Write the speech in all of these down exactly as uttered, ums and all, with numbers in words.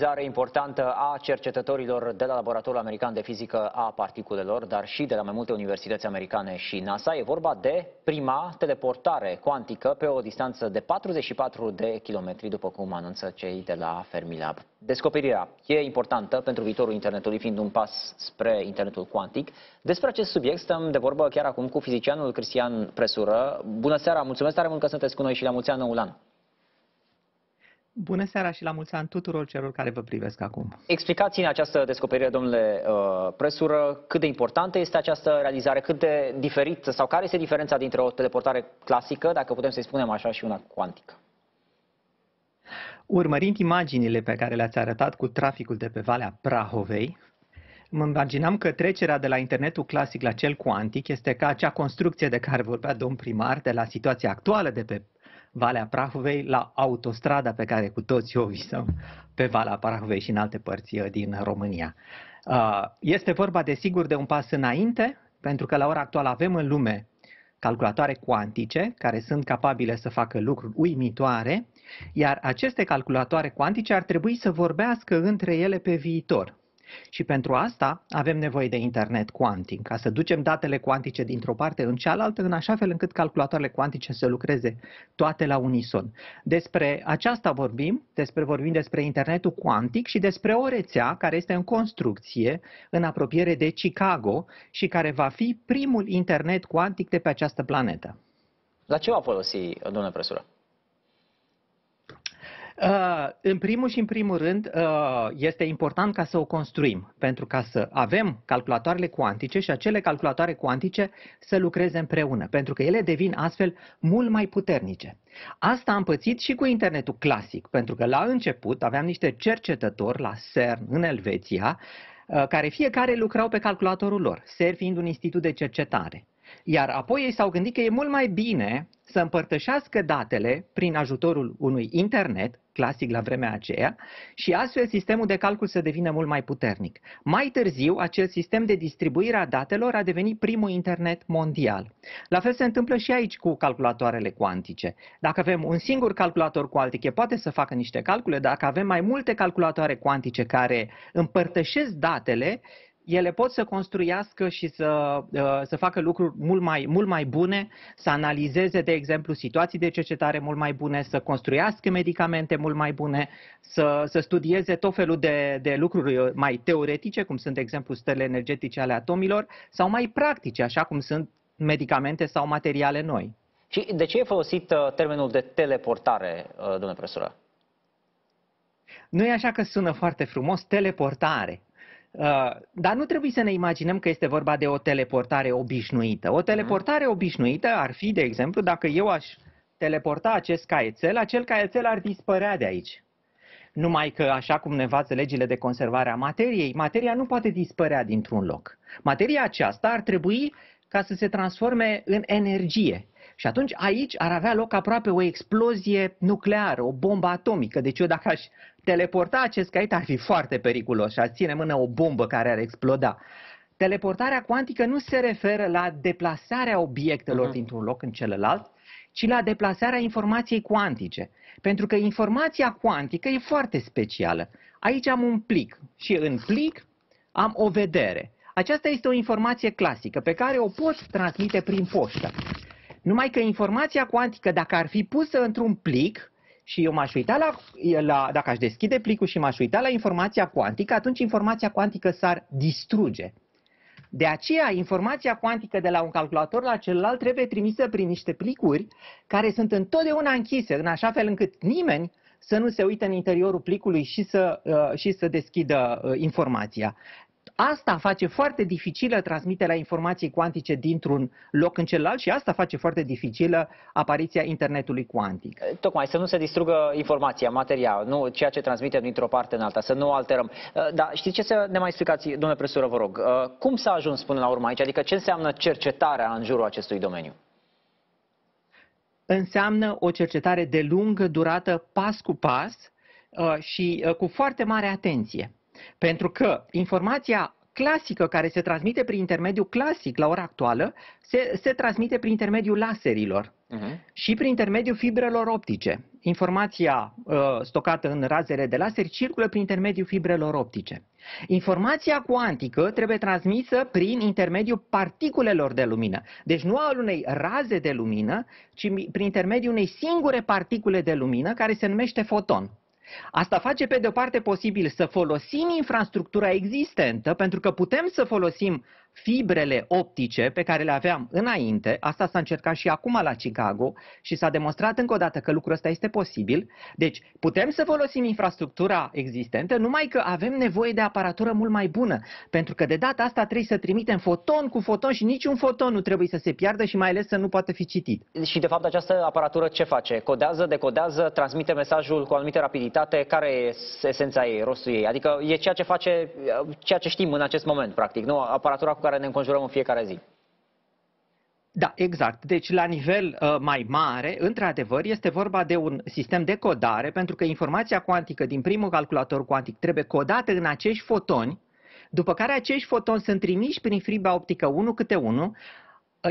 mobilizare importantă a cercetătorilor de la Laboratorul American de Fizică a Particulelor, dar și de la mai multe universități americane și NASA. E vorba de prima teleportare cuantică pe o distanță de patruzeci și patru de kilometri, după cum anunță cei de la Fermilab. Descoperirea e importantă pentru viitorul internetului, fiind un pas spre internetul cuantic. Despre acest subiect stăm de vorbă chiar acum cu fizicianul Cristian Presură. Bună seara, mulțumesc tare mult că sunteți cu noi și la mulți ani, noul an! Bună seara și la mulți ani tuturor celor care vă privesc acum. Explicați-ne această descoperire, domnule uh, Presură, cât de importantă este această realizare, cât de diferit sau care este diferența dintre o teleportare clasică, dacă putem să-i spunem așa, și una cuantică? Urmărind imaginile pe care le-ați arătat cu traficul de pe Valea Prahovei, mă imaginam că trecerea de la internetul clasic la cel cuantic este ca acea construcție de care vorbea domn primar, de la situația actuală de pe Valea Prahovei la autostrada pe care cu toți o visăm pe Valea Prahovei și în alte părți din România. Este vorba, desigur, de un pas înainte, pentru că la ora actuală avem în lume calculatoare cuantice care sunt capabile să facă lucruri uimitoare, iar aceste calculatoare cuantice ar trebui să vorbească între ele pe viitor. Și pentru asta avem nevoie de internet cuantic, ca să ducem datele cuantice dintr-o parte în cealaltă, în așa fel încât calculatoarele cuantice să lucreze toate la unison. Despre aceasta vorbim, despre, vorbim despre internetul cuantic și despre o rețea care este în construcție în apropiere de Chicago și care va fi primul internet cuantic de pe această planetă. La ce va folosi, domnule Presură? Uh, în primul și în primul rând uh, este important ca să o construim, pentru ca să avem calculatoarele cuantice și acele calculatoare cuantice să lucreze împreună, pentru că ele devin astfel mult mai puternice. Asta am pățit și cu internetul clasic, pentru că la început aveam niște cercetători la CERN în Elveția, uh, care fiecare lucrau pe calculatorul lor, CERN fiind un institut de cercetare. Iar apoi ei s-au gândit că e mult mai bine să împărtășească datele prin ajutorul unui internet clasic la vremea aceea și astfel sistemul de calcul să devină mult mai puternic. Mai târziu, acel sistem de distribuire a datelor a devenit primul internet mondial. La fel se întâmplă și aici cu calculatoarele cuantice. Dacă avem un singur calculator cuantic, el poate să facă niște calcule, dacă avem mai multe calculatoare cuantice care împărtășesc datele, ele pot să construiască și să, să facă lucruri mult mai, mult mai bune, să analizeze, de exemplu, situații de cercetare mult mai bune, să construiască medicamente mult mai bune, să, să studieze tot felul de, de lucruri mai teoretice, cum sunt, de exemplu, stările energetice ale atomilor, sau mai practice, așa cum sunt medicamente sau materiale noi. Și de ce e folosit termenul de teleportare, domnule Presură? Nu e așa că sună foarte frumos, teleportare. Uh, dar nu trebuie să ne imaginăm că este vorba de o teleportare obișnuită. O teleportare obișnuită ar fi, de exemplu, dacă eu aș teleporta acest caietel, acel caietel ar dispărea de aici. Numai că, așa cum ne învață legile de conservare a materiei, materia nu poate dispărea dintr-un loc. Materia aceasta ar trebui ca să se transforme în energie. Și atunci aici ar avea loc aproape o explozie nucleară, o bombă atomică. Deci eu dacă aș teleporta acest caiet ar fi foarte periculos și aș ține în mână o bombă care ar exploda. Teleportarea cuantică nu se referă la deplasarea obiectelor uh-huh. dintr-un loc în celălalt, ci la deplasarea informației cuantice. Pentru că informația cuantică e foarte specială. Aici am un plic și în plic am o vedere. Aceasta este o informație clasică pe care o pot transmite prin poștă. Numai că informația cuantică, dacă ar fi pusă într-un plic și eu m-aș uita la, la, dacă aș deschide plicul și m-aș uita la informația cuantică, atunci informația cuantică s-ar distruge. De aceea, informația cuantică de la un calculator la celălalt trebuie trimisă prin niște plicuri care sunt întotdeauna închise, în așa fel încât nimeni să nu se uite în interiorul plicului și să, uh, și să deschidă uh, informația. Asta face foarte dificilă transmiterea informației cuantice dintr-un loc în celălalt și asta face foarte dificilă apariția internetului cuantic. Tocmai, să nu se distrugă informația, materia, nu ceea ce transmitem dintr-o parte în alta, să nu alterăm. Dar știți ce să ne mai explicați, domnule Presură, vă rog? Cum s-a ajuns până la urmă aici? Adică ce înseamnă cercetarea în jurul acestui domeniu? Înseamnă o cercetare de lungă durată, pas cu pas și cu foarte mare atenție. Pentru că informația clasică care se transmite prin intermediul clasic la ora actuală se, se transmite prin intermediul laserilor. uh-huh. și prin intermediul fibrelor optice. Informația uh, stocată în razele de laser circulă prin intermediul fibrelor optice. Informația cuantică trebuie transmisă prin intermediul particulelor de lumină. Deci nu al unei raze de lumină, ci prin intermediul unei singure particule de lumină care se numește foton. Asta face pe de-o parte posibil să folosim infrastructura existentă, pentru că putem să folosim fibrele optice pe care le aveam înainte. Asta s-a încercat și acum la Chicago și s-a demonstrat încă o dată că lucrul ăsta este posibil. Deci putem să folosim infrastructura existentă, numai că avem nevoie de aparatură mult mai bună, pentru că de data asta trebuie să trimitem foton cu foton și niciun foton nu trebuie să se piardă și mai ales să nu poată fi citit. Și de fapt această aparatură ce face? Codează, decodează, transmite mesajul cu anumită rapiditate? Care e esența ei, rostul ei? Adică e ceea ce face, ceea ce știm în acest moment, practic, nu? Aparatura cu care ne înconjurăm în fiecare zi. Da, exact. Deci la nivel uh, mai mare, într-adevăr, este vorba de un sistem de codare, pentru că informația cuantică din primul calculator cuantic trebuie codată în acești fotoni, după care acești fotoni sunt trimiși prin fibra optică unu câte unu,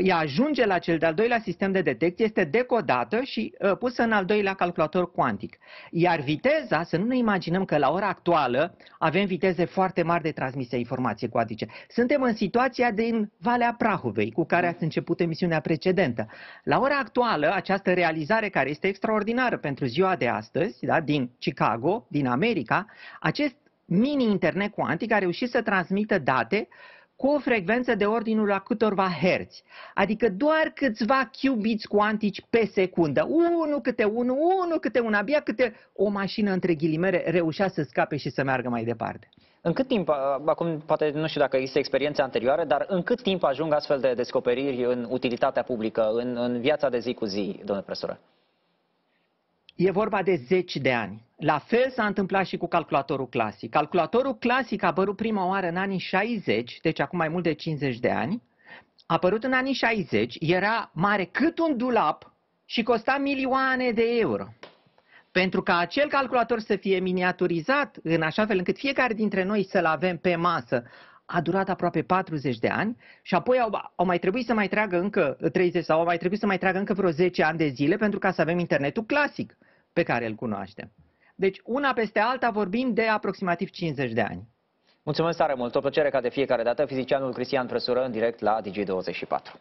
ea ajunge la cel de-al doilea sistem de detecție, este decodată și uh, pusă în al doilea calculator cuantic. Iar viteza, să nu ne imaginăm că la ora actuală avem viteze foarte mari de transmisie informației cuantice. Suntem în situația din Valea Prahovei, cu care ați început emisiunea precedentă. La ora actuală, această realizare care este extraordinară pentru ziua de astăzi, da, din Chicago, din America, acest mini-internet cuantic a reușit să transmită date cu o frecvență de ordinul la câtorva herți, adică doar câțiva qubits cuantici pe secundă, unul câte unul, unul câte unul, abia câte o mașină între ghilimele reușea să scape și să meargă mai departe. În cât timp, acum poate nu știu dacă există experiențe anterioare, dar în cât timp ajung astfel de descoperiri în utilitatea publică, în, în viața de zi cu zi, domnule Presură? E vorba de zeci de ani. La fel s-a întâmplat și cu calculatorul clasic. Calculatorul clasic a apărut prima oară în anii șaizeci, deci acum mai mult de cincizeci de ani. A apărut în anii șaizeci, era mare cât un dulap și costa milioane de euro. Pentru ca acel calculator să fie miniaturizat în așa fel încât fiecare dintre noi să-l avem pe masă, a durat aproape patruzeci de ani și apoi au, au mai trebuit să mai treacă încă treizeci sau au mai trebuit să mai treacă încă vreo zece ani de zile pentru ca să avem internetul clasic pe care îl cunoaștem. Deci una peste alta vorbim de aproximativ cincizeci de ani. Mulțumesc tare mult, o plăcere ca de fiecare dată, fizicianul Cristian Presură în direct la Digi douăzeci și patru.